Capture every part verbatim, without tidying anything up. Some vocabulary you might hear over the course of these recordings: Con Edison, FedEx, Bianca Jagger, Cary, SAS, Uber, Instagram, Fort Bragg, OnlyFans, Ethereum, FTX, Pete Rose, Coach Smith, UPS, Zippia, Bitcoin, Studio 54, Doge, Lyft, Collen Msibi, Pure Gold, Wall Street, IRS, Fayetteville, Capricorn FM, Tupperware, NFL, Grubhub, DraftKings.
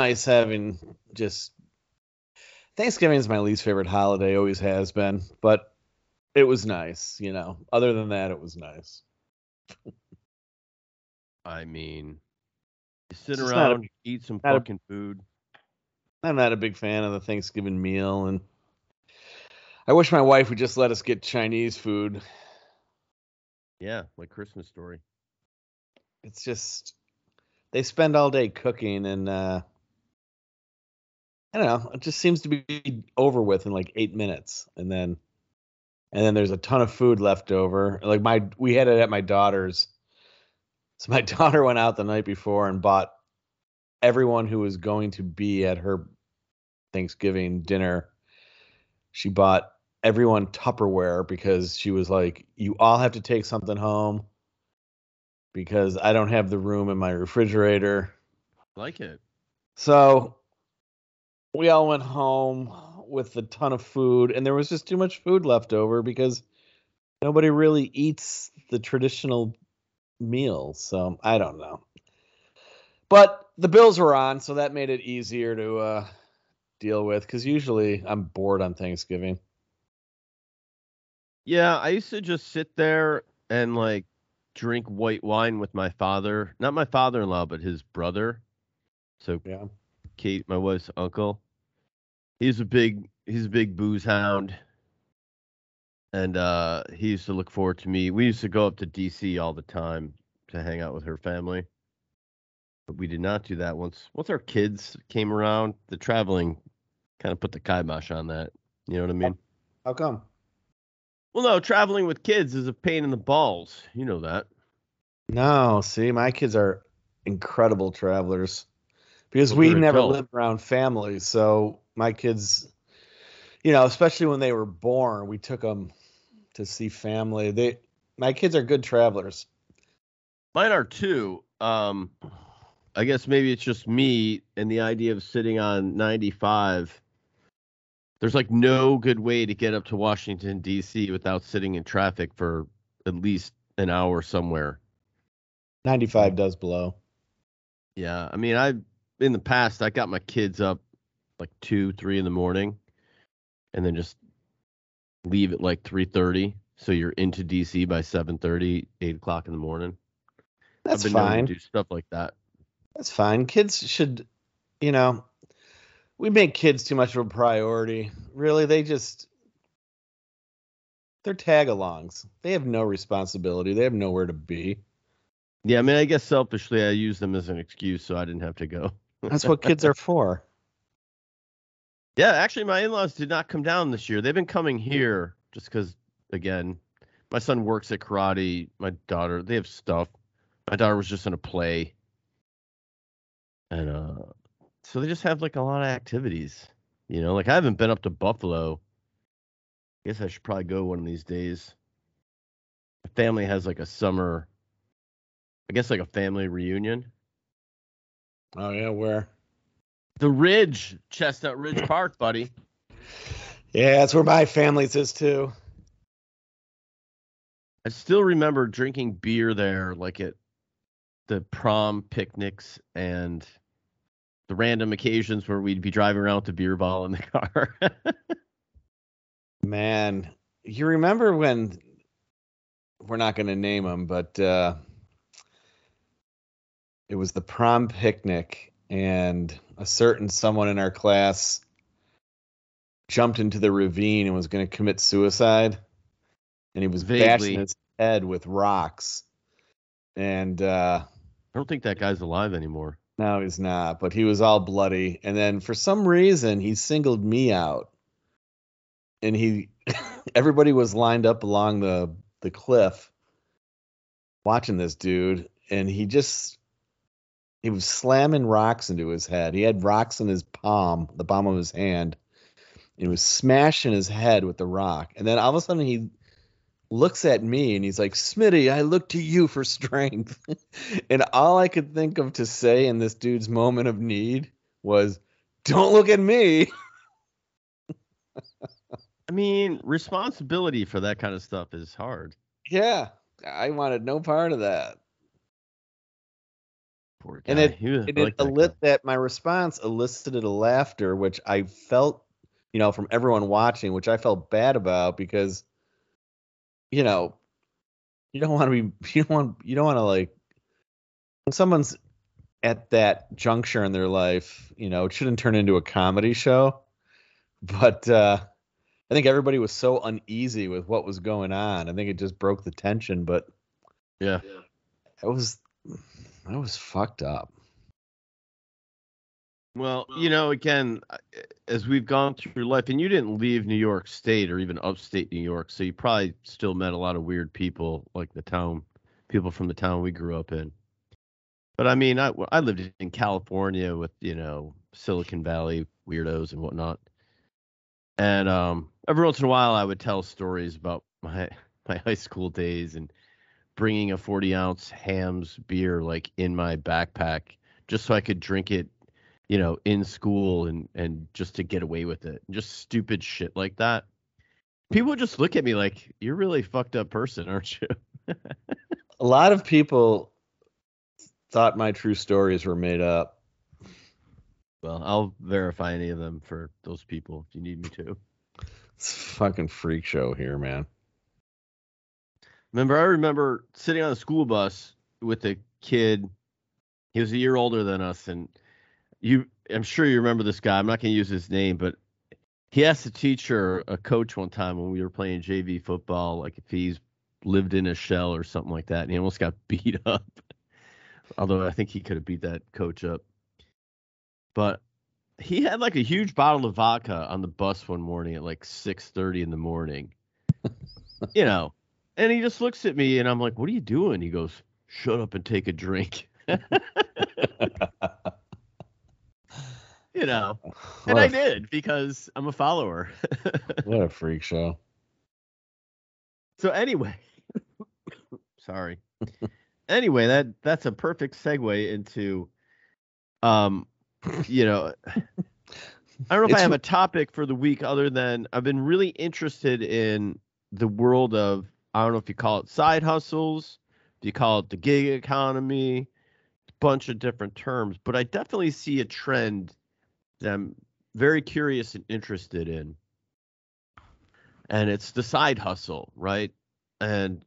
nice having just Thanksgiving is my least favorite holiday, always has been, but it was nice, you know. Other than that, it was nice. I mean, you sit it's around, a, eat some fucking a, food. I'm not a big fan of the Thanksgiving meal, and I wish my wife would just let us get Chinese food. Yeah, like Christmas Story. It's just they spend all day cooking, and uh, I don't know. It just seems to be over with in like eight minutes, and then and then there's a ton of food left over. Like my, we had it at my daughter's. So my daughter went out the night before and bought everyone who was going to be at her Thanksgiving dinner. She bought everyone Tupperware because she was like, you all have to take something home because I don't have the room in my refrigerator. Like it. So we all went home with a ton of food, and there was just too much food left over because nobody really eats the traditional meal, so I don't know, but the Bills were on, so that made it easier to uh deal with, because usually I'm bored on Thanksgiving. Yeah, I used to just sit there and like drink white wine with my father, not my father-in-law, but his brother. So yeah, Kate, my wife's uncle, he's a big he's a big booze hound. And uh, he used to look forward to me. We used to go up to D C all the time to hang out with her family. But we did not do that once. Once our kids came around, the traveling kind of put the kibosh on that. You know what I mean? How come? Well, no, traveling with kids is a pain in the balls. You know that. No, see, my kids are incredible travelers. Because well, we never adult. lived around families. So my kids, you know, especially when they were born, we took them to see family. They, my kids are good travelers. Mine are too. Um, I guess maybe it's just me and the idea of sitting on ninety-five. There's like no good way to get up to Washington, D C without sitting in traffic for at least an hour somewhere. ninety-five does blow. Yeah. I mean, I in the past, I got my kids up like two, three in the morning. And then just leave at like three thirty. So you're into D C by seven thirty, eight o'clock in the morning. That's I've been fine. To do stuff like that. That's fine. Kids should, you know, we make kids too much of a priority. Really, they just, they're tag-alongs. They have no responsibility. They have nowhere to be. Yeah, I mean, I guess selfishly I use them as an excuse so I didn't have to go. That's what kids are for. Yeah, actually, my in-laws did not come down this year. They've been coming here just because, again, my son works at karate. My daughter, they have stuff. My daughter was just in a play. And uh, so they just have, like, a lot of activities. You know, like, I haven't been up to Buffalo. I guess I should probably go one of these days. My family has, like, a summer, I guess, like, a family reunion. Oh, yeah, where? The Ridge, Chestnut Ridge Park, buddy. Yeah, that's where my family's is, too. I still remember drinking beer there, like at the prom picnics and the random occasions where we'd be driving around with the beer ball in the car. Man, you remember when, we're not going to name them, but uh, it was the prom picnic. And a certain someone in our class jumped into the ravine and was going to commit suicide. And he was Vaguely. bashing his head with rocks. And uh, I don't think that guy's alive anymore. No, he's not. But he was all bloody. And then for some reason, he singled me out. And he, everybody was lined up along the, the cliff watching this dude. And he just... He was slamming rocks into his head. He had rocks in his palm, the palm of his hand. And he was smashing his head with the rock. And then all of a sudden he looks at me and he's like, Smitty, I look to you for strength. And all I could think of to say in this dude's moment of need was, don't look at me. I mean, responsibility for that kind of stuff is hard. Yeah, I wanted no part of that. Poor guy. And it, was, and it that, elit- that my response elicited a laughter, which I felt, you know, from everyone watching, which I felt bad about because, you know, you don't want to be, you don't want, you don't want to like, when someone's at that juncture in their life, you know, it shouldn't turn into a comedy show. But uh, I think everybody was so uneasy with what was going on. I think it just broke the tension. But yeah, it was it was fucked up. Well, you know, again, as we've gone through life, and you didn't leave New York State or even upstate New York, so you probably still met a lot of weird people, like the town people from the town we grew up in. But I mean, I, I lived in California with, you know, Silicon Valley weirdos and whatnot. And um, every once in a while, I would tell stories about my, my high school days and bringing a forty ounce Hams beer like in my backpack just so I could drink it, you know, in school and, and just to get away with it. Just stupid shit like that. People just look at me like, you're really a fucked up person, aren't you? A lot of people thought my true stories were made up. Well, I'll verify any of them for those people if you need me to. It's a fucking freak show here, man. Remember, I remember sitting on a school bus with a kid. He was a year older than us, and you, I'm sure you remember this guy. I'm not going to use his name, but he asked the teacher, a coach one time when we were playing J V football, like if he's lived in a shell or something like that, and he almost got beat up. Although I think he could have beat that coach up. But he had like a huge bottle of vodka on the bus one morning at like six thirty in the morning, you know, and he just looks at me and I'm like, what are you doing? He goes, shut up and take a drink, you know, and I did because I'm a follower. What a freak show. So anyway, sorry. Anyway, that that's a perfect segue into, um, you know, I don't know if it's, I have a topic for the week other than I've been really interested in the world of, I don't know if you call it side hustles, do you call it the gig economy, a bunch of different terms, but I definitely see a trend that I'm very curious and interested in. And it's the side hustle, right? And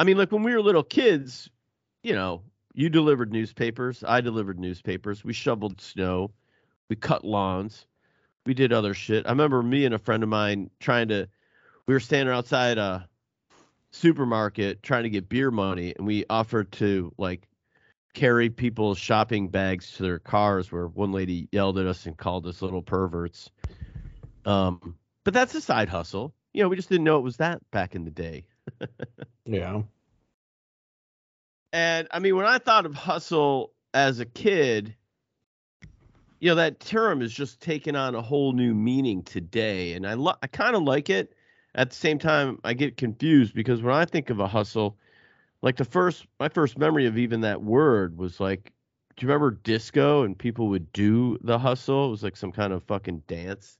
I mean, like when we were little kids, you know, you delivered newspapers. I delivered newspapers. We shoveled snow. We cut lawns. We did other shit. I remember me and a friend of mine trying to, we were standing outside a supermarket trying to get beer money. And we offered to like carry people's shopping bags to their cars where one lady yelled at us and called us little perverts. Um, but that's a side hustle. You know, we just didn't know it was that back in the day. Yeah. And I mean, when I thought of hustle as a kid, you know, that term is just taking on a whole new meaning today. And I lo- I kind of like it. At the same time, I get confused because when I think of a hustle, like the first, my first memory of even that word was like, do you remember disco and people would do the hustle? It was like some kind of fucking dance.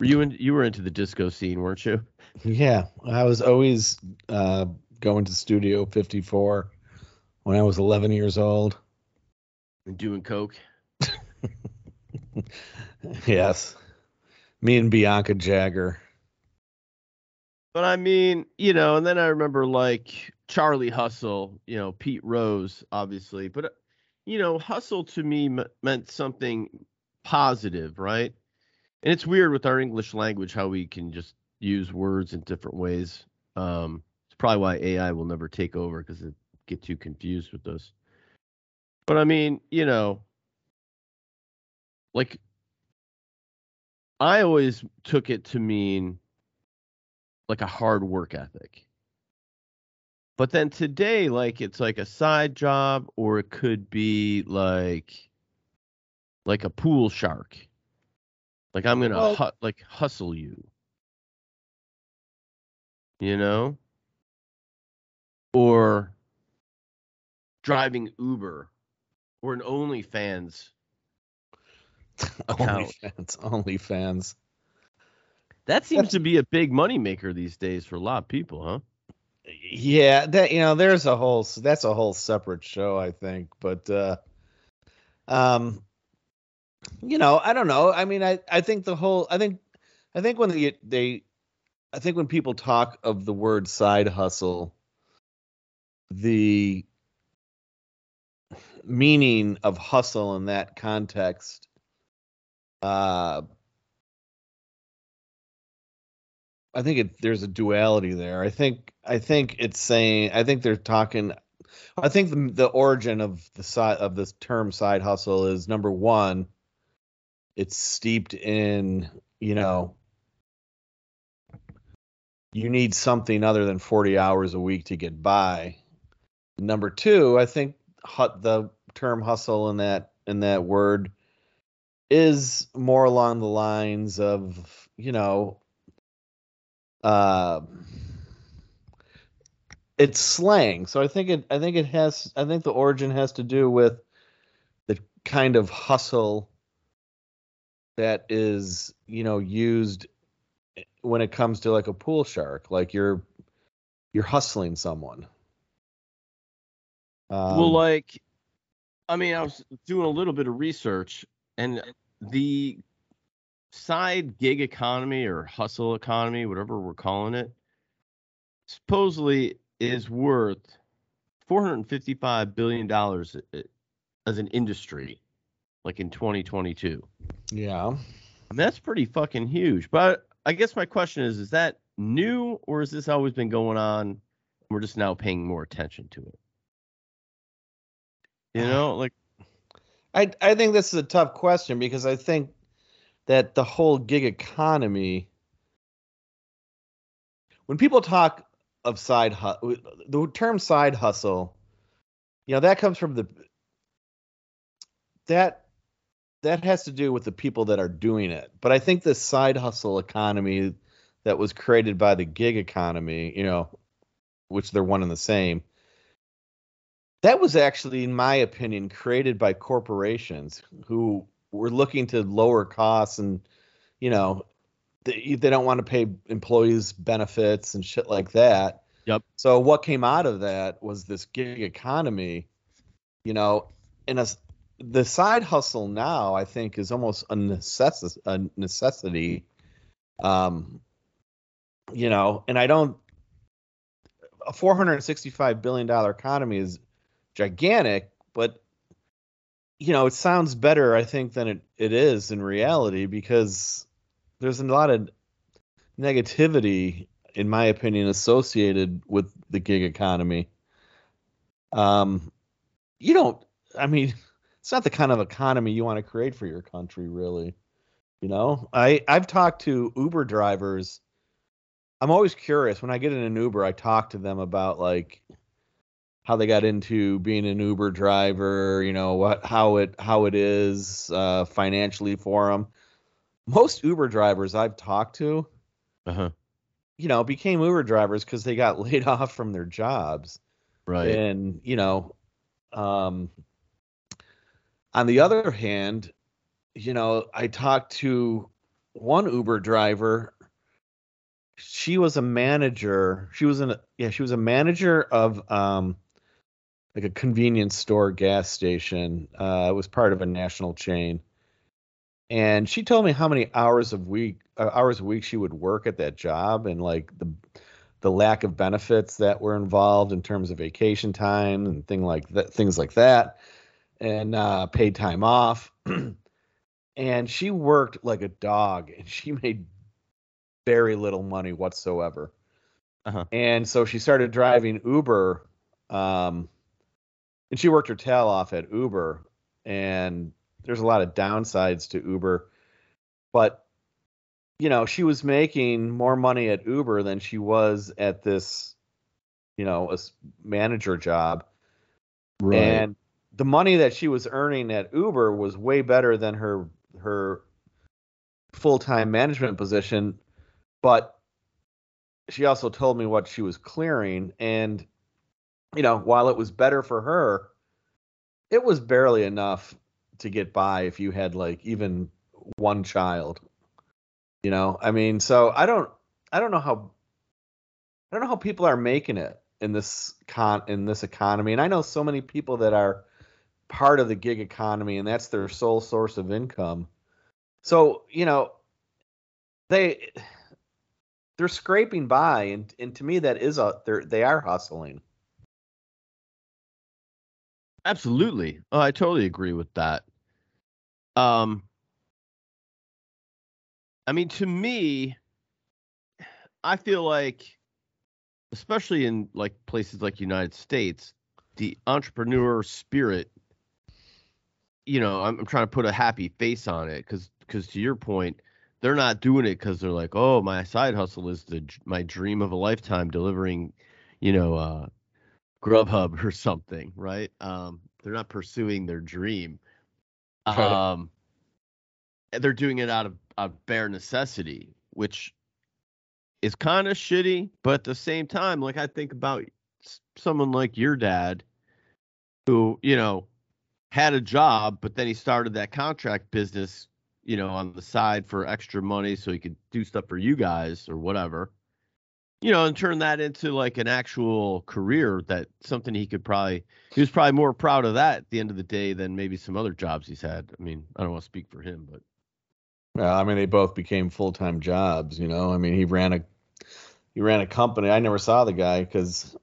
Were you in, you were into the disco scene, weren't you? Yeah, I was always, uh, going to Studio fifty-four when I was eleven years old. And doing coke? Yes. Me and Bianca Jagger. But I mean, you know, and then I remember like Charlie Hustle, you know, Pete Rose, obviously. But, you know, hustle to me m- meant something positive, right? And it's weird with our English language how we can just use words in different ways. Um Probably why A I will never take over because it get too confused with us. But I mean, you know, like I always took it to mean like a hard work ethic. But then today, like it's like a side job, or it could be like like a pool shark. Like I'm gonna well, hu- like hustle you, you know. Or driving Uber, or an OnlyFans account. OnlyFans, OnlyFans. That seems That's, to be a big moneymaker these days for a lot of people, huh? yeah, that, you know, there's a whole, that's a whole separate show, I think. But, uh, um, you know, I don't know. I mean, I, I think the whole, I think, I think when they, they, I think when people talk of the word side hustle, the meaning of hustle in that context, uh, I think it, there's a duality there. I think, I think it's saying, I think they're talking, I think the, the origin of the side of this term side hustle is, number one, it's steeped in, you know, you need something other than forty hours a week to get by. Number two, I think the term hustle in that, in that word is more along the lines of, you know, uh, it's slang. So I think it, I think it has, I think the origin has to do with the kind of hustle that is, you know, used when it comes to like a pool shark, like you're, you're hustling someone. Um, well, like, I mean, I was doing a little bit of research, and the side gig economy or hustle economy, whatever we're calling it, supposedly is worth four hundred fifty-five billion dollars as an industry, like in twenty twenty-two. Yeah. And that's pretty fucking huge. But I guess my question is, is that new, or has this always been going on? We're just now paying more attention to it. You know, like, I I think this is a tough question, because I think that the whole gig economy, when people talk of side hustle, the term side hustle, you know, that comes from the, that, that has to do with the people that are doing it. But I think this side hustle economy that was created by the gig economy, you know, which they're one and the same, that was actually, in my opinion, created by corporations who were looking to lower costs, and, you know, they, they don't want to pay employees benefits and shit like that. Yep. So what came out of that was this gig economy, you know, and a, the side hustle now, I think, is almost a, necess- a necessity, um, you know, and I don't, a four hundred sixty-five billion dollars economy is gigantic, but, you know, it sounds better, I think, than it, it is in reality, because there's a lot of negativity, in my opinion, associated with the gig economy. Um, you don't, I mean, it's not the kind of economy you want to create for your country, really. You know, I, I've talked to Uber drivers. I'm always curious when I get in an Uber, I talk to them about, like, how they got into being an Uber driver, you know, what, how it, how it is uh, financially for them. Most Uber drivers I've talked to, uh-huh. you know, became Uber drivers because they got laid off from their jobs. Right. And, you know, um, on the other hand, you know, I talked to one Uber driver. She was a manager. She was an, yeah, she was a manager of, um, like a convenience store gas station. Uh, it was part of a national chain. And she told me how many hours of week uh, hours a week she would work at that job, and like the the lack of benefits that were involved in terms of vacation time and thing like that, things like that, and uh, paid time off. And she worked like a dog, and she made very little money whatsoever. Uh-huh. And so she started driving Uber, um, and she worked her tail off at Uber, and there's a lot of downsides to Uber, but, you know, she was making more money at Uber than she was at this, you know, a manager job. Right. And the money that she was earning at Uber was way better than her, her full-time management position. But she also told me what she was clearing, and, you know, while it was better for her, it was barely enough to get by if you had like even one child, you know, I mean, so I don't, I don't know how I don't know how people are making it in this con in this economy. And I know so many people that are part of the gig economy, and that's their sole source of income. So, you know, they they're scraping by, and, and to me that is a they're they are hustling. Absolutely. Oh, I totally agree with that. Um I mean, to me, I feel like, especially in like places like United States, the entrepreneur spirit, you know, I'm, I'm trying to put a happy face on it, because because to your point, they're not doing it because they're like, oh, my side hustle is the my dream of a lifetime, delivering, you know, uh, Grubhub or something, right? Um, they're not pursuing their dream. Um, they're doing it out of, out of bare necessity, which is kind of shitty. But at the same time, like, I think about someone like your dad, who, you know, had a job, but then he started that contract business, you know, on the side for extra money so he could do stuff for you guys or whatever, you know, and turn that into like an actual career, that something he could probably, he was probably more proud of that at the end of the day than maybe some other jobs he's had. I mean, I don't want to speak for him, but. Well, I mean, they both became full-time jobs, you know, I mean, he ran a, he ran a company. I never saw the guy because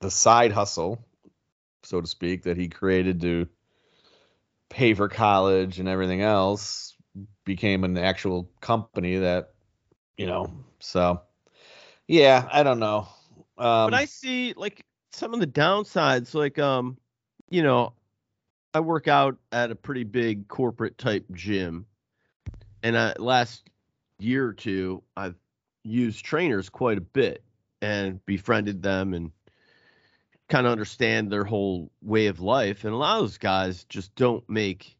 the side hustle, so to speak, that he created to pay for college and everything else became an actual company that, you know, so yeah, I don't know. Um, but I see like some of the downsides, like, um, you know, I work out at a pretty big corporate type gym, and I, last year or two, I've used trainers quite a bit and befriended them and kind of understand their whole way of life. And a lot of those guys just don't make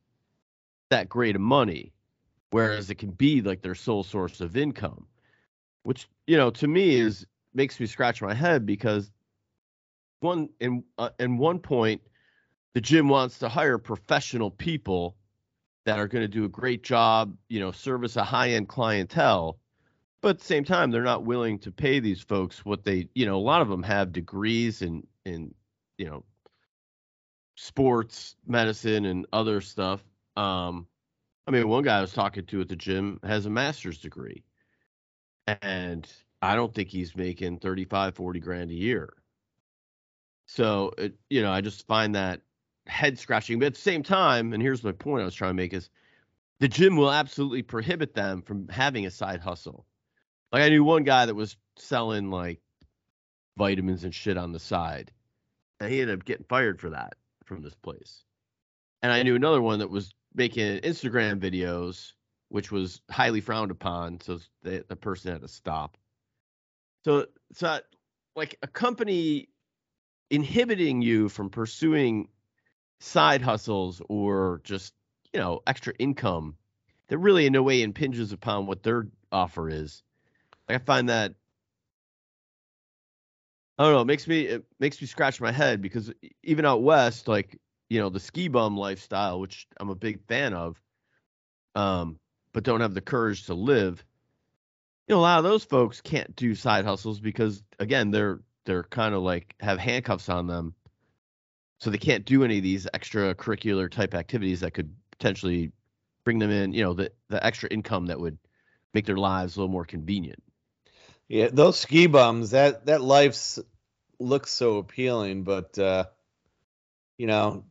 that great of money, whereas it can be like their sole source of income, which, you know, to me is, makes me scratch my head, because one in, uh, in one point, the gym wants to hire professional people that are going to do a great job, you know, service a high end clientele. But at the same time, they're not willing to pay these folks what they, you know, a lot of them have degrees in, in, you know, sports, medicine, and other stuff. Um, I mean, one guy I was talking to at the gym has a master's degree, and I don't think he's making thirty-five, forty grand a year. So, it, you know, I just find that head scratching. But at the same time, and here's my point I was trying to make, is the gym will absolutely prohibit them from having a side hustle. Like, I knew one guy that was selling like vitamins and shit on the side, and he ended up getting fired for that from this place. And I knew another one that was making Instagram videos, which was highly frowned upon. So the, the person had to stop. So, so like a company inhibiting you from pursuing side hustles or just, you know, extra income that really in no way impinges upon what their offer is. Like, I find that, I don't know, it makes me, it makes me scratch my head, because even out West, like, you know, the ski bum lifestyle, which I'm a big fan of, um, but don't have the courage to live. You know, a lot of those folks can't do side hustles because, again, they're, they're kind of like have handcuffs on them. So they can't do any of these extracurricular type activities that could potentially bring them in, you know, the, the extra income that would make their lives a little more convenient. Yeah, those ski bums, that that life looks so appealing, but uh, you know,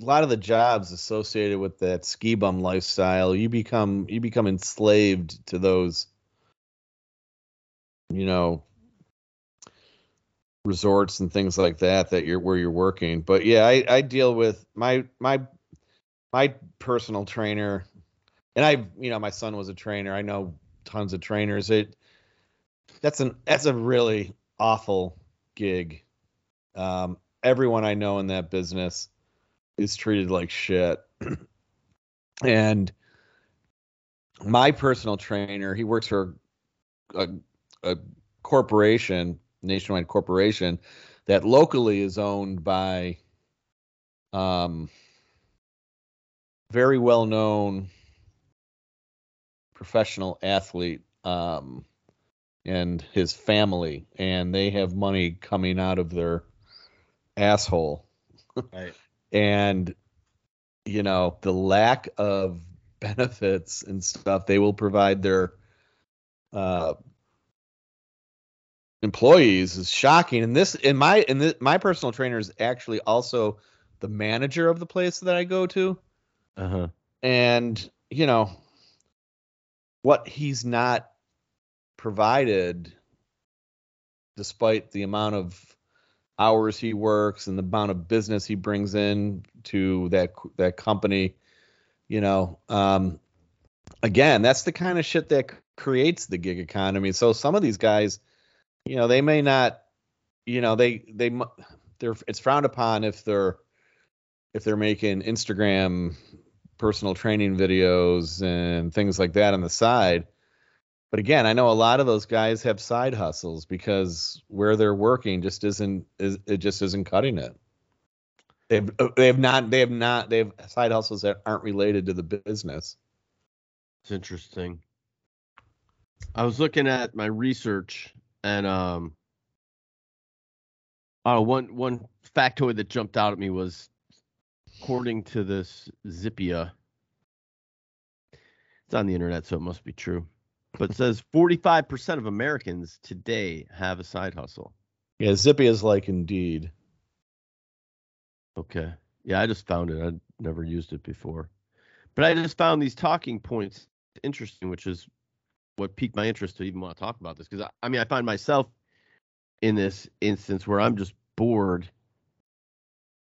a lot of the jobs associated with that ski bum lifestyle, you become you become enslaved to those, you know, resorts and things like that that you're where you're working. But yeah, I, I deal with my my. My personal trainer, and I, you know, my son was a trainer. I know tons of trainers. It that's an that's a really awful gig. Um, everyone I know in that business is treated like shit. And my personal trainer, he works for a, a corporation, nationwide corporation, that locally is owned by, um. very well-known professional athlete. Um, and his family, and they have money coming out of their asshole. Right. And, you know, the lack of benefits and stuff they will provide their uh, employees is shocking. And this, in my, in the, my personal trainer is actually also the manager of the place that I go to. Uh-huh. And, you know, what he's not provided, despite the amount of hours he works and the amount of business he brings in to that that company, you know, um, again, that's the kind of shit that creates the gig economy. So some of these guys, you know, they may not, you know, they they they're it's frowned upon if they're if they're making Instagram personal training videos and things like that on the side. But again, I know a lot of those guys have side hustles because where they're working just isn't is it just isn't cutting it. They've they have not they have not they have side hustles that aren't related to the business. It's interesting. I was looking at my research and um uh, one one factoid that jumped out at me was, according to this Zippia, it's on the internet, so it must be true, but it says forty-five percent of Americans today have a side hustle. Yeah, Zippia is like Indeed. Okay. Yeah, I just found it. I'd never used it before. But I just found these talking points interesting, which is what piqued my interest to even want to talk about this. Because, I, I mean, I find myself in this instance where I'm just bored.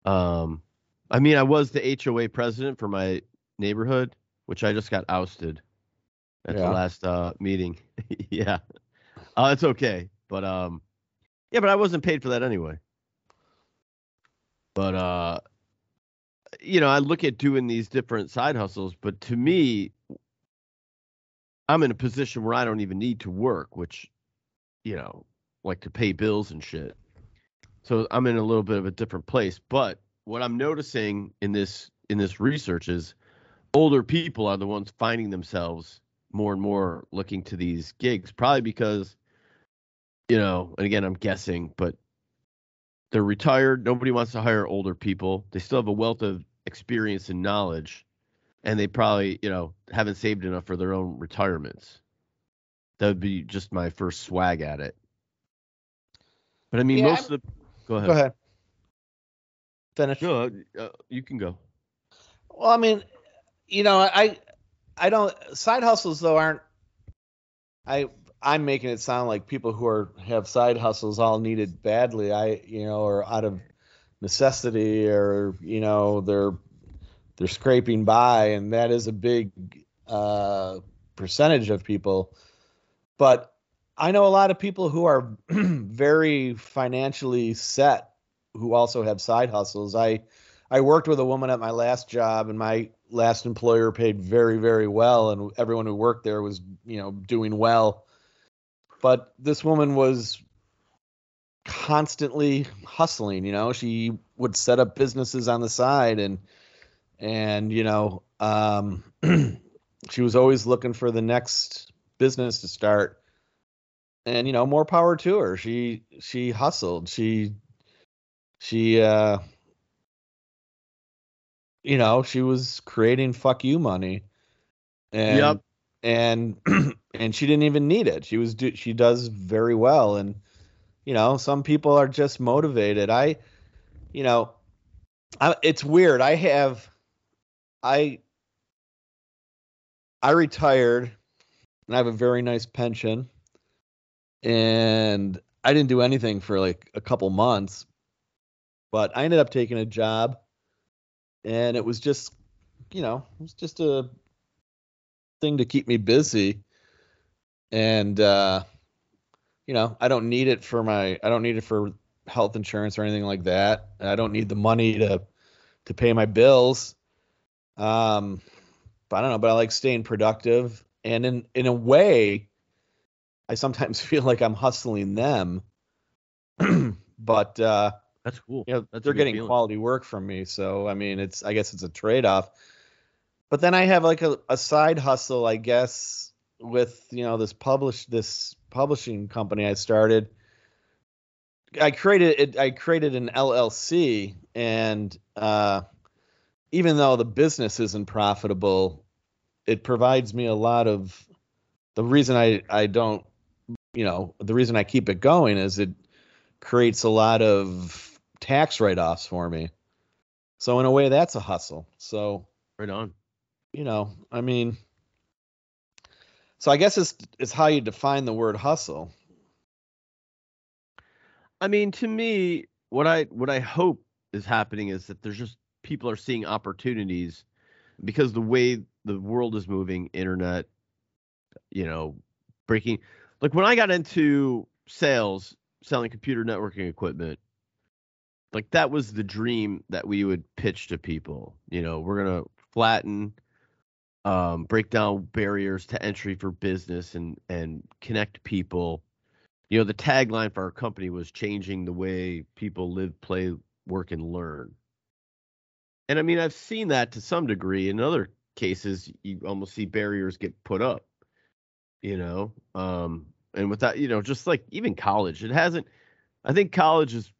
Um, I mean, I was the H O A president for my neighborhood, which I just got ousted. That's yeah. the last uh, meeting. yeah. Uh, it's okay. But, um, yeah, but I wasn't paid for that anyway. But, uh, you know, I look at doing these different side hustles, but to me, I'm in a position where I don't even need to work, which, you know, like to pay bills and shit. So I'm in a little bit of a different place. But what I'm noticing in this, in this research is older people are the ones finding themselves more and more looking to these gigs, probably because, you know, and again, I'm guessing, but they're retired. Nobody wants to hire older people. They still have a wealth of experience and knowledge, and they probably, you know, haven't saved enough for their own retirements. That would be just my first swag at it. But I mean, yeah, most I'm, of the, go ahead. Go ahead. Finish. No, uh, you can go. Well, I mean, you know, I, I don't side hustles though aren't I I'm making it sound like people who are have side hustles all need it badly, I you know, or out of necessity, or you know, they're they're scraping by, and that is a big uh, percentage of people. But I know a lot of people who are very financially set who also have side hustles. I I worked with a woman at my last job, and my last employer paid very, very well, and everyone who worked there was, you know, doing well. But this woman was constantly hustling. You know, she would set up businesses on the side, and and you know, um, she was always looking for the next business to start. And you know, more power to her. She she hustled. She she. Uh, You know, she was creating fuck you money, and yep. and and she didn't even need it. She was do, she does very well, and you know, some people are just motivated. I, you know, I, it's weird. I have, I, I retired, and I have a very nice pension, and I didn't do anything for like a couple months, but I ended up taking a job. And it was just, you know, it was just a thing to keep me busy. And, uh, you know, I don't need it for my, I don't need it for health insurance or anything like that. I don't need the money to, to pay my bills. Um, but I don't know, but I like staying productive. And in, in a way, I sometimes feel like I'm hustling them, but, uh, that's cool. You know, That's they're getting feeling. quality work from me. So, I mean, it's, I guess it's a trade-off, but then I have like a, a side hustle, I guess, with, you know, this publish this publishing company I started, I created it, I created an L L C, and uh, even though the business isn't profitable, it provides me a lot of the reason I, I don't, you know, the reason I keep it going is it creates a lot of tax write-offs for me. So in a way, that's a hustle. So right on. You know, I mean, so I guess it's it's how you define the word hustle. I mean, to me, what I what I hope is happening is that there's just people are seeing opportunities, because the way the world is moving, internet, you know, breaking. Like when I got into sales, selling computer networking equipment, like that was the dream that we would pitch to people. You know, we're going to flatten, um, break down barriers to entry for business and and connect people. You know, the tagline for our company was changing the way people live, play, work, and learn. And I mean, I've seen that to some degree. In other cases, you almost see barriers get put up, you know, um, and without, you know, just like even college, it hasn't, I think college is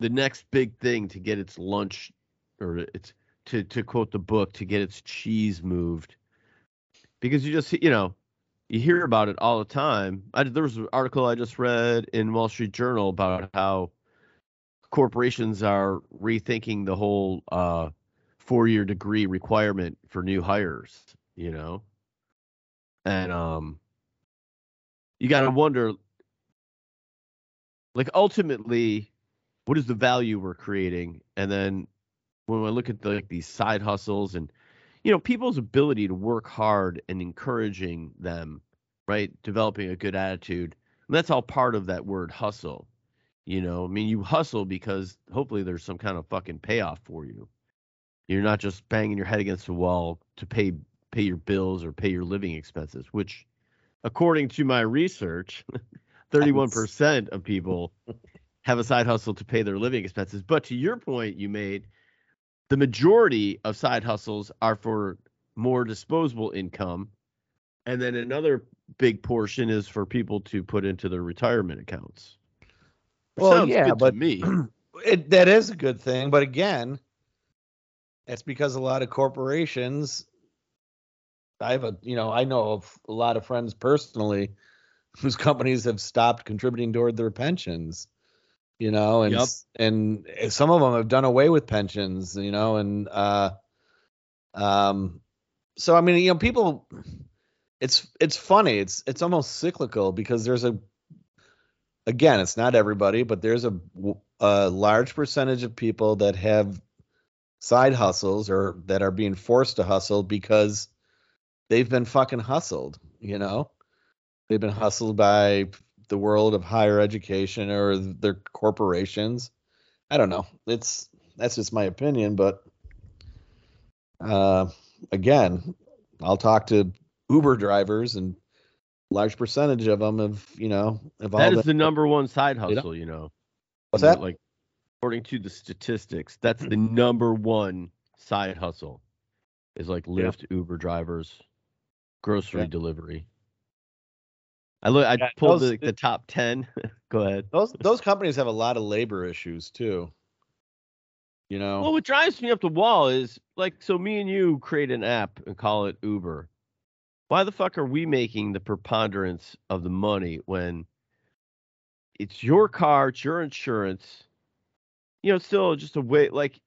the next big thing to get its lunch, or it's to, to quote the book, to get its cheese moved, because you just, you know, you hear about it all the time. I, there was an article I just read in Wall Street Journal about how corporations are rethinking the whole uh, four-year degree requirement for new hires, you know? And um, you got to wonder, like, ultimately, what is the value we're creating? And then when I look at the, like these side hustles and, you know, people's ability to work hard and encouraging them, right? Developing a good attitude. And that's all part of that word hustle. You know, I mean, you hustle because hopefully there's some kind of fucking payoff for you. You're not just banging your head against the wall to pay pay your bills or pay your living expenses, which, according to my research, thirty-one percent of people have a side hustle to pay their living expenses. But to your point you made, the majority of side hustles are for more disposable income. And then another big portion is for people to put into their retirement accounts. Well, sounds yeah, good but to me. It, that is a good thing. But again, it's because a lot of corporations, I have a, you know, I know of a lot of friends personally whose companies have stopped contributing toward their pensions. You know, and yep. and some of them have done away with pensions, you know, and uh, um, so I mean, you know, people, it's it's funny, it's it's almost cyclical, because there's a, again, it's not everybody, but there's a, a large percentage of people that have side hustles or that are being forced to hustle because they've been fucking hustled, you know, they've been hustled by the world of higher education or their corporations. I don't know. It's, that's just my opinion, but, uh, again, I'll talk to Uber drivers, and large percentage of them have, you know, have that all is the number one side hustle, you know, you know. What's that? Like, according to the statistics, that's the number one side hustle is like Lyft, yeah. Uber drivers, grocery yeah. delivery. I look. I yeah, pulled those, the, the top ten. Go ahead. Those those companies have a lot of labor issues too. You know. Well, what drives me up the wall is like, so me and you create an app and call it Uber. Why the fuck are we making the preponderance of the money when it's your car, it's your insurance? You know, it's still just a way. Like,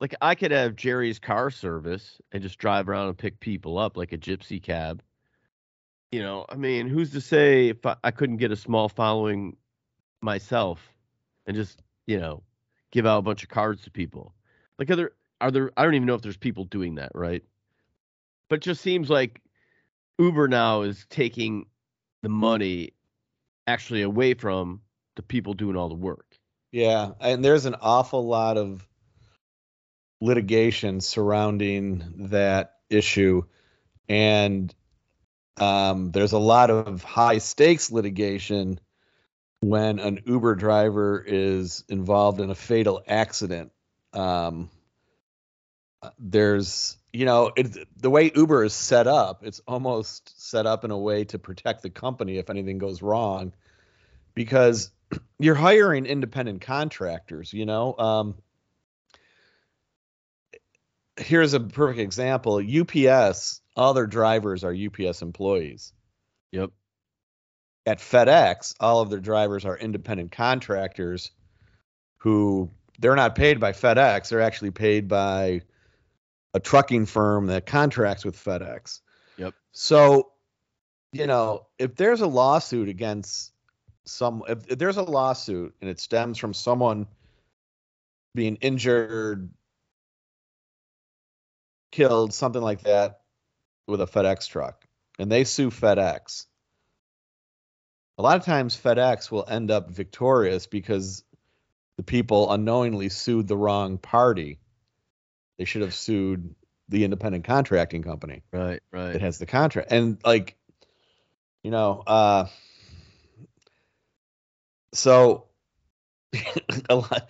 like I could have Jerry's car service and just drive around and pick people up like a gypsy cab. You know, I mean, who's to say if I, I couldn't get a small following myself and just, you know, give out a bunch of cards to people? Like, are there, are there, I don't even know if there's people doing that, right? But it just seems like Uber now is taking the money actually away from the people doing all the work. Yeah. And there's an awful lot of litigation surrounding that issue. And, Um, there's a lot of high stakes litigation when an Uber driver is involved in a fatal accident. Um, there's you know, it, the way Uber is set up, it's almost set up in a way to protect the company if anything goes wrong, because you're hiring independent contractors, you know. Um, here's a perfect example. U P S, all their drivers are U P S employees. Yep. At FedEx, all of their drivers are independent contractors who they're not paid by FedEx. They're actually paid by a trucking firm that contracts with FedEx. Yep. So, you know, if there's a lawsuit against some, if, if there's a lawsuit and it stems from someone being injured, killed, something like that with a FedEx truck, and they sue FedEx, a lot of times FedEx will end up victorious because the people unknowingly sued the wrong party. They should have sued the independent contracting company. Right, right. It has the contract. And like, you know, uh, so a lot,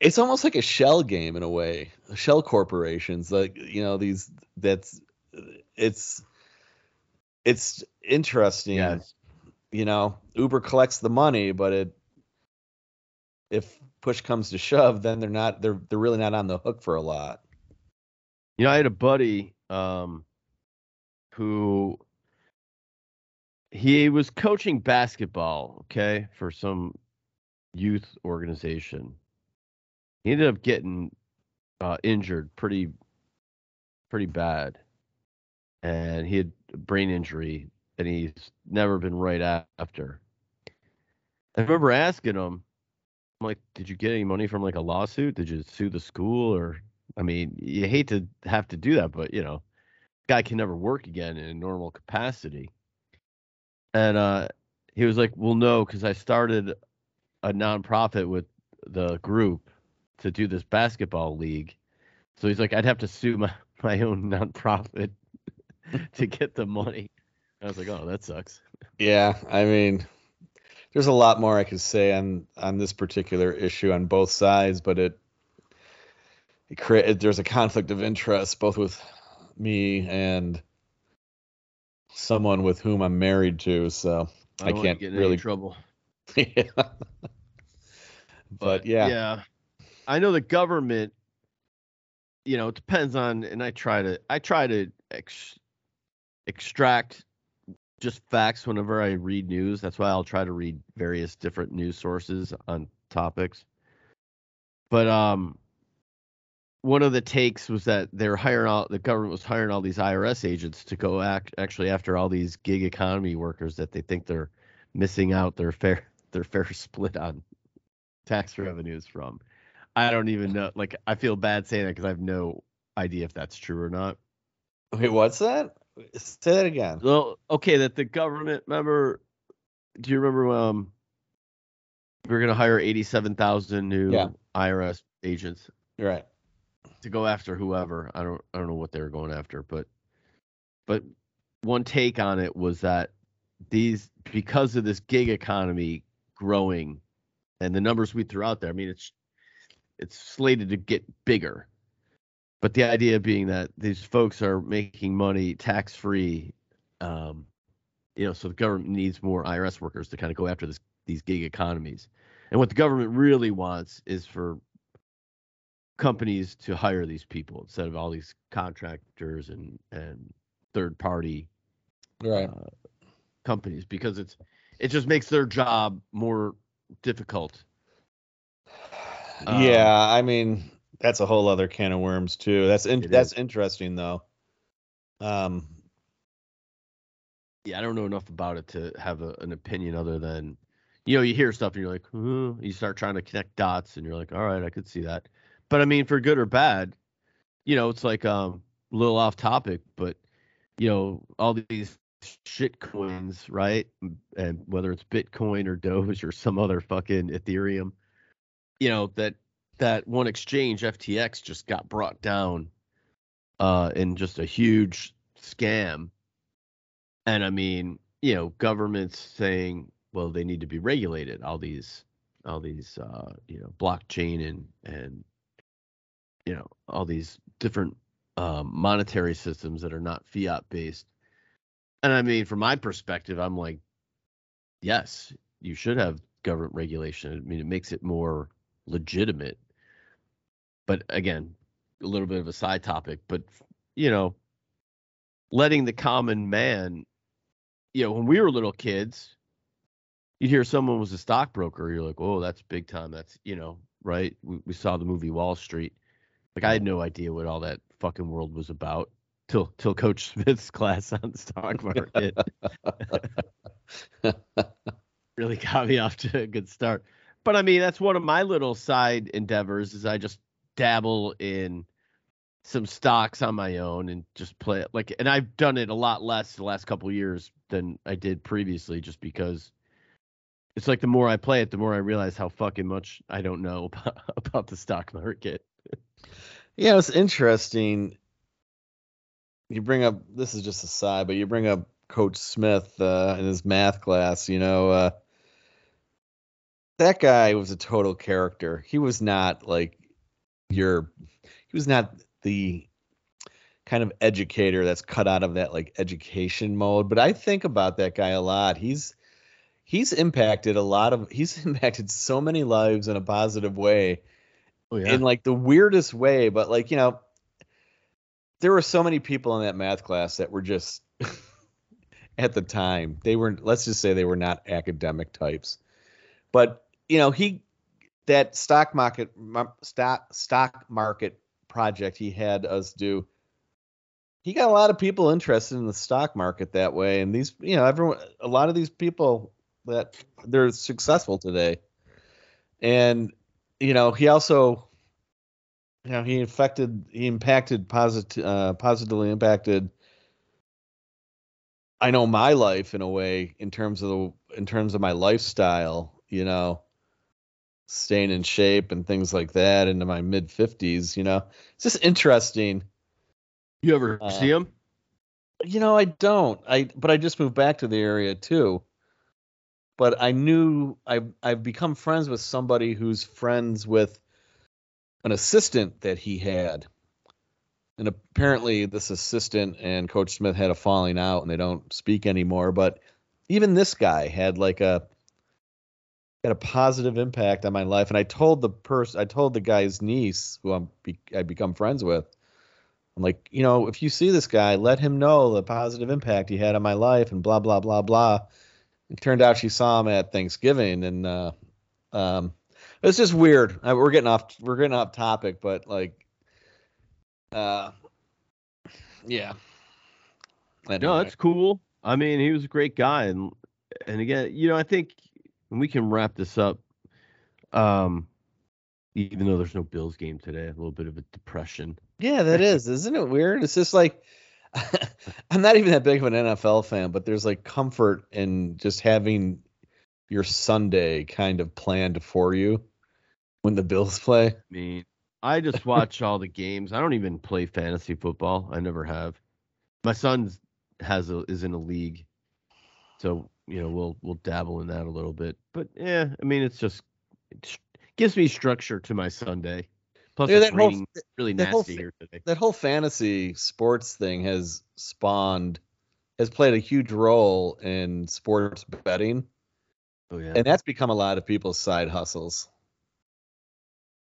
it's almost like a shell game in a way. Shell corporations, like, you know, these, that's, it's, it's interesting. Yes. You know, Uber collects the money, but it, if push comes to shove, then they're not, they're, they're really not on the hook for a lot. You know, I had a buddy, um, who he was coaching basketball. Okay. For some youth organization. He ended up getting, uh, injured pretty, pretty bad. And he had a brain injury and he's never been right after. I remember asking him, I'm like, did you get any money from like a lawsuit? Did you sue the school? Or, I mean, you hate to have to do that, but you know, guy can never work again in a normal capacity. And uh, he was like, well, no, because I started a nonprofit with the group to do this basketball league. So he's like, I'd have to sue my, my own nonprofit to get the money. I was like, oh, that sucks. Yeah, I mean, there's a lot more I could say on, on this particular issue on both sides, but it, it create there's a conflict of interest both with me and someone with whom I'm married to, so I, I can't get in really any trouble. Yeah. but, but yeah, yeah, I know the government. You know, it depends on, and I try to I try to ex, extract. Just facts whenever I read news. That's why I'll try to read various different news sources on topics. But um, one of the takes was that they're hiring all, the government was hiring all these I R S agents to go act actually after all these gig economy workers that they think they're missing out their fair their fair split on tax revenues from. I don't even know. Like, I feel bad saying that because I have no idea if that's true or not. Wait, what's that? Say that again. Well, okay, that the government, remember, do you remember um, we were going to hire eighty-seven thousand new yeah. I R S agents? Right. To go after whoever. I don't I don't know what they were going after, but but one take on it was that these, because of this gig economy growing and the numbers we threw out there, I mean, it's it's slated to get bigger. But the idea being that these folks are making money tax-free, um, you know, so the government needs more I R S workers to kind of go after this, these gig economies. And what the government really wants is for companies to hire these people instead of all these contractors and, and third-party right. uh, companies, because it's it just makes their job more difficult. Um, yeah, I mean... That's a whole other can of worms too. That's in, that's is. interesting though. Um, yeah, I don't know enough about it to have a, an opinion other than, you know, you hear stuff and you're like, ooh, you start trying to connect dots and you're like, all right, I could see that. But I mean, for good or bad, you know, it's like um, a little off topic, but you know, all these shit coins, right? And whether it's Bitcoin or Doge or some other fucking Ethereum, you know, that. That one exchange, F T X, just got brought down uh, in just a huge scam. And I mean, you know, governments saying, well, they need to be regulated. All these, all these, uh, you know, blockchain and, and, you know, all these different um, monetary systems that are not fiat based. And I mean, from my perspective, I'm like, yes, you should have government regulation. I mean, it makes it more legitimate. But again, a little bit of a side topic, but, you know, letting the common man, you know, when we were little kids, you hear someone was a stockbroker, you're like, oh, that's big time. That's, you know, right. We, we saw the movie Wall Street. Like, I had no idea what all that fucking world was about till till Coach Smith's class on the stock market. Really got me off to a good start. But I mean, that's one of my little side endeavors is I just dabble in some stocks on my own and just play it. Like, and I've done it a lot less the last couple of years than I did previously, just because it's like the more I play it, the more I realize how fucking much I don't know about, about the stock market. Yeah, it's interesting. You bring up, this is just a side, but you bring up Coach Smith uh, in his math class, you know, uh, that guy was a total character. He was not like your, he was not the kind of educator that's cut out of that like education mode. But I think about that guy a lot. He's, he's impacted a lot of, he's impacted so many lives in a positive way. Oh, yeah. In like the weirdest way. But like, you know, there were so many people in that math class that were just at the time they were, let's just say they were not academic types, but you know, he, that stock market, stock, stock market project he had us do, he got a lot of people interested in the stock market that way. And these, you know, everyone, a lot of these people that they're successful today. And, you know, he also, you know, he affected, he impacted positive, uh, positively impacted, I know, my life in a way, in terms of the, in terms of my lifestyle, you know, staying in shape and things like that into my mid fifties, you know, it's just interesting. You ever uh, see him? You know, I don't, I, but I just moved back to the area too. But I knew I, I've become friends with somebody who's friends with an assistant that he had. And apparently this assistant and Coach Smith had a falling out and they don't speak anymore. But even this guy had like a, had a positive impact on my life. And I told the person, I told the guy's niece who I'm be, I become friends with, I'm like, you know, if you see this guy, let him know the positive impact he had on my life and blah, blah, blah, blah. It turned out she saw him at Thanksgiving, and uh, um, it's just weird. I, we're getting off, we're getting off topic, but like, uh, yeah. Anyway. No, that's cool. I mean, he was a great guy, and and again, you know, I think we can wrap this up. Um, even though there's no Bills game today, a little bit of a depression. Yeah, that is, isn't it weird? It's just like. I'm not even that big of an N F L fan, but there's like comfort in just having your Sunday kind of planned for you when the Bills play. I mean, I just watch all the games. I don't even play fantasy football. I never have. My son has a, is in a league, so you know we'll we'll dabble in that a little bit. But yeah, I mean, it's just it gives me structure to my Sunday. Plus, yeah, that whole, really that, nasty whole, here today. That whole fantasy sports thing has spawned, has played a huge role in sports betting. Oh, yeah. And that's become a lot of people's side hustles.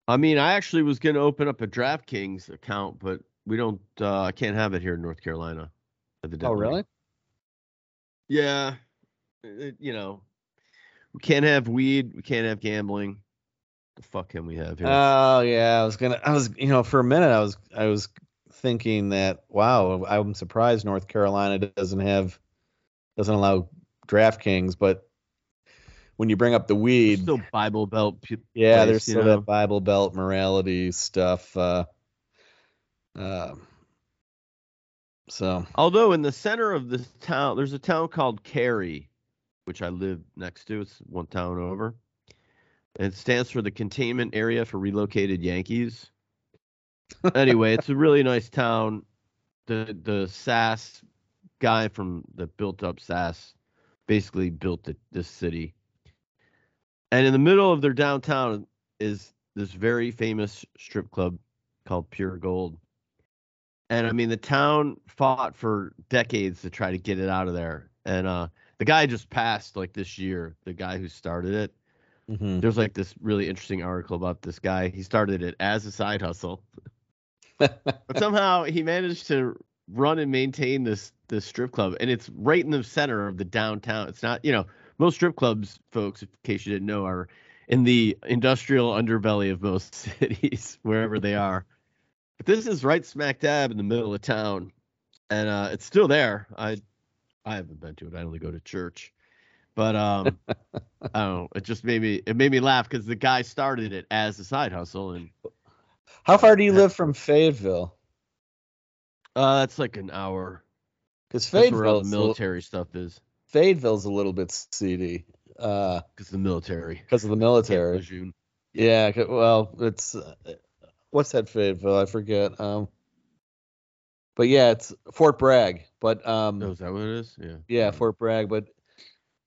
I mean, I actually was going to open up a DraftKings account, but we don't, uh, I can't have it here in North Carolina. At the oh, really? Yeah. It, you know, we can't have weed. We can't have gambling. The fuck can we have here? Oh yeah, I was gonna. I was, you know, for a minute, I was, I was thinking that. Wow, I'm surprised North Carolina doesn't have, doesn't allow DraftKings. But when you bring up the weed, there's still Bible Belt. Place, yeah, there's still know? that Bible Belt morality stuff. Uh, uh, so, although in the center of this town, there's a town called Cary, which I live next to. It's one town over. It stands for the Containment Area for Relocated Yankees. Anyway, it's a really nice town. The the S A S guy from the built up S A S basically built the, this city. And in the middle of their downtown is this very famous strip club called Pure Gold. And I mean, the town fought for decades to try to get it out of there. And uh, the guy just passed like this year, the guy who started it. Mm-hmm. There's like this really interesting article about this guy. He started it as a side hustle. But somehow he managed to run and maintain this this strip club. And it's right in the center of the downtown. It's not, you know, most strip clubs, folks, in case you didn't know, are in the industrial underbelly of most cities, wherever they are. But this is right smack dab in the middle of town. And uh, it's still there. I I haven't been to it. I only go to church. But um, I don't know. It just made me it made me laugh because the guy started it as a side hustle. And how far do you live from Fayetteville? Uh, it's like an hour. Because Fayetteville, all the military little, stuff is. Fayetteville's a little bit seedy. Because uh, the military. Because of the military. Yeah. Well, it's uh, what's that Fayetteville? I forget. Um, but yeah, it's Fort Bragg. But um, oh, is that what it is? Yeah. Yeah, Fort Bragg, but.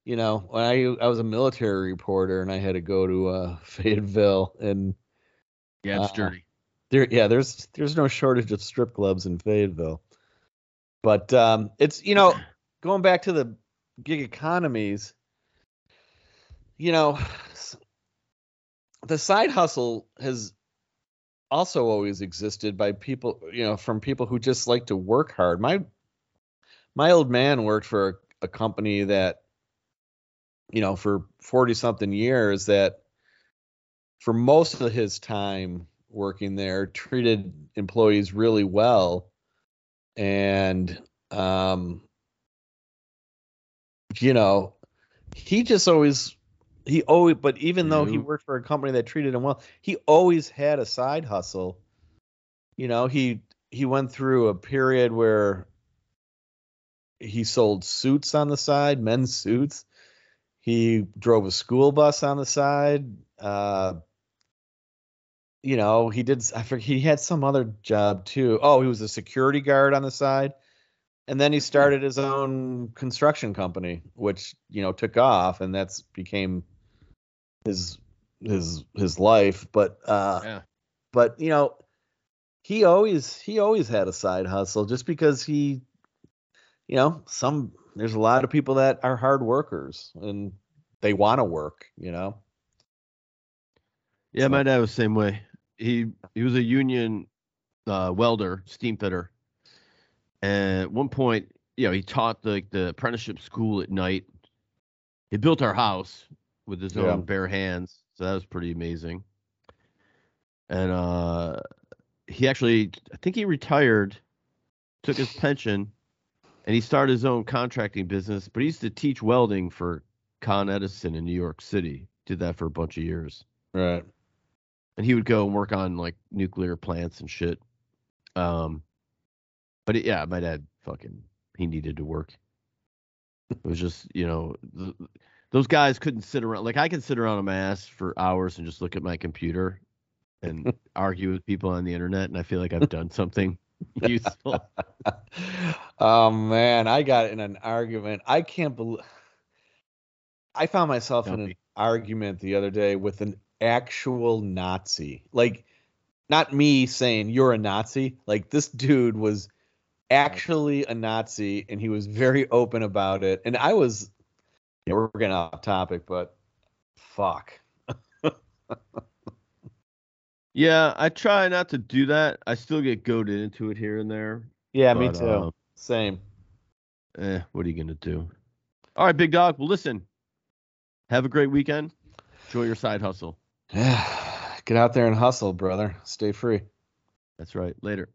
You know, when I I was a military reporter and I had to go to uh, Fayetteville and yeah, it's uh, dirty. There, yeah, there's there's no shortage of strip clubs in Fayetteville, but um, it's you know going back to the gig economies. You know, the side hustle has also always existed by people. You know, from people who just like to work hard. My my old man worked for a, a company that. You know, for forty something years that for most of his time working there treated employees really well. And, um, you know, he just always, he always, but even though he worked for a company that treated him well, he always had a side hustle. You know, he, he went through a period where he sold suits on the side, men's suits. He drove a school bus on the side. Uh, you know, he did. I forget. He had some other job too. Oh, he was a security guard on the side, and then he started his own construction company, which you know took off, and that's became his his his life. But uh, yeah. but you know, he always he always had a side hustle, just because he, you know, some. There's a lot of people that are hard workers and they want to work, you know? Yeah. So. My dad was the same way. He, he was a union uh, welder, steam fitter. And at one point, you know, he taught the, the apprenticeship school at night. He built our house with his yeah. own bare hands. So that was pretty amazing. And uh, he actually, I think he retired, took his pension. And he started his own contracting business, but he used to teach welding for Con Edison in New York City. Did that for a bunch of years. Right. And he would go and work on like nuclear plants and shit. Um, but it, yeah, my dad fucking, he needed to work. It was just, you know, th- those guys couldn't sit around. Like I could sit around on my ass for hours and just look at my computer and argue with people on the internet. And I feel like I've done something. Useful. Oh man, I got in an argument. I can't believe I found myself Don't in an be. argument the other day with an actual Nazi. Like, not me saying you're a Nazi. Like, this dude was actually a Nazi, and he was very open about it. And I was, you know, we're getting off topic, but fuck. Yeah, I try not to do that. I still get goaded into it here and there. Yeah, but, me too. Uh, Same. Eh, what are you going to do? All right, big dog. Well, listen, have a great weekend. Enjoy your side hustle. Yeah, get out there and hustle, brother. Stay free. That's right. Later.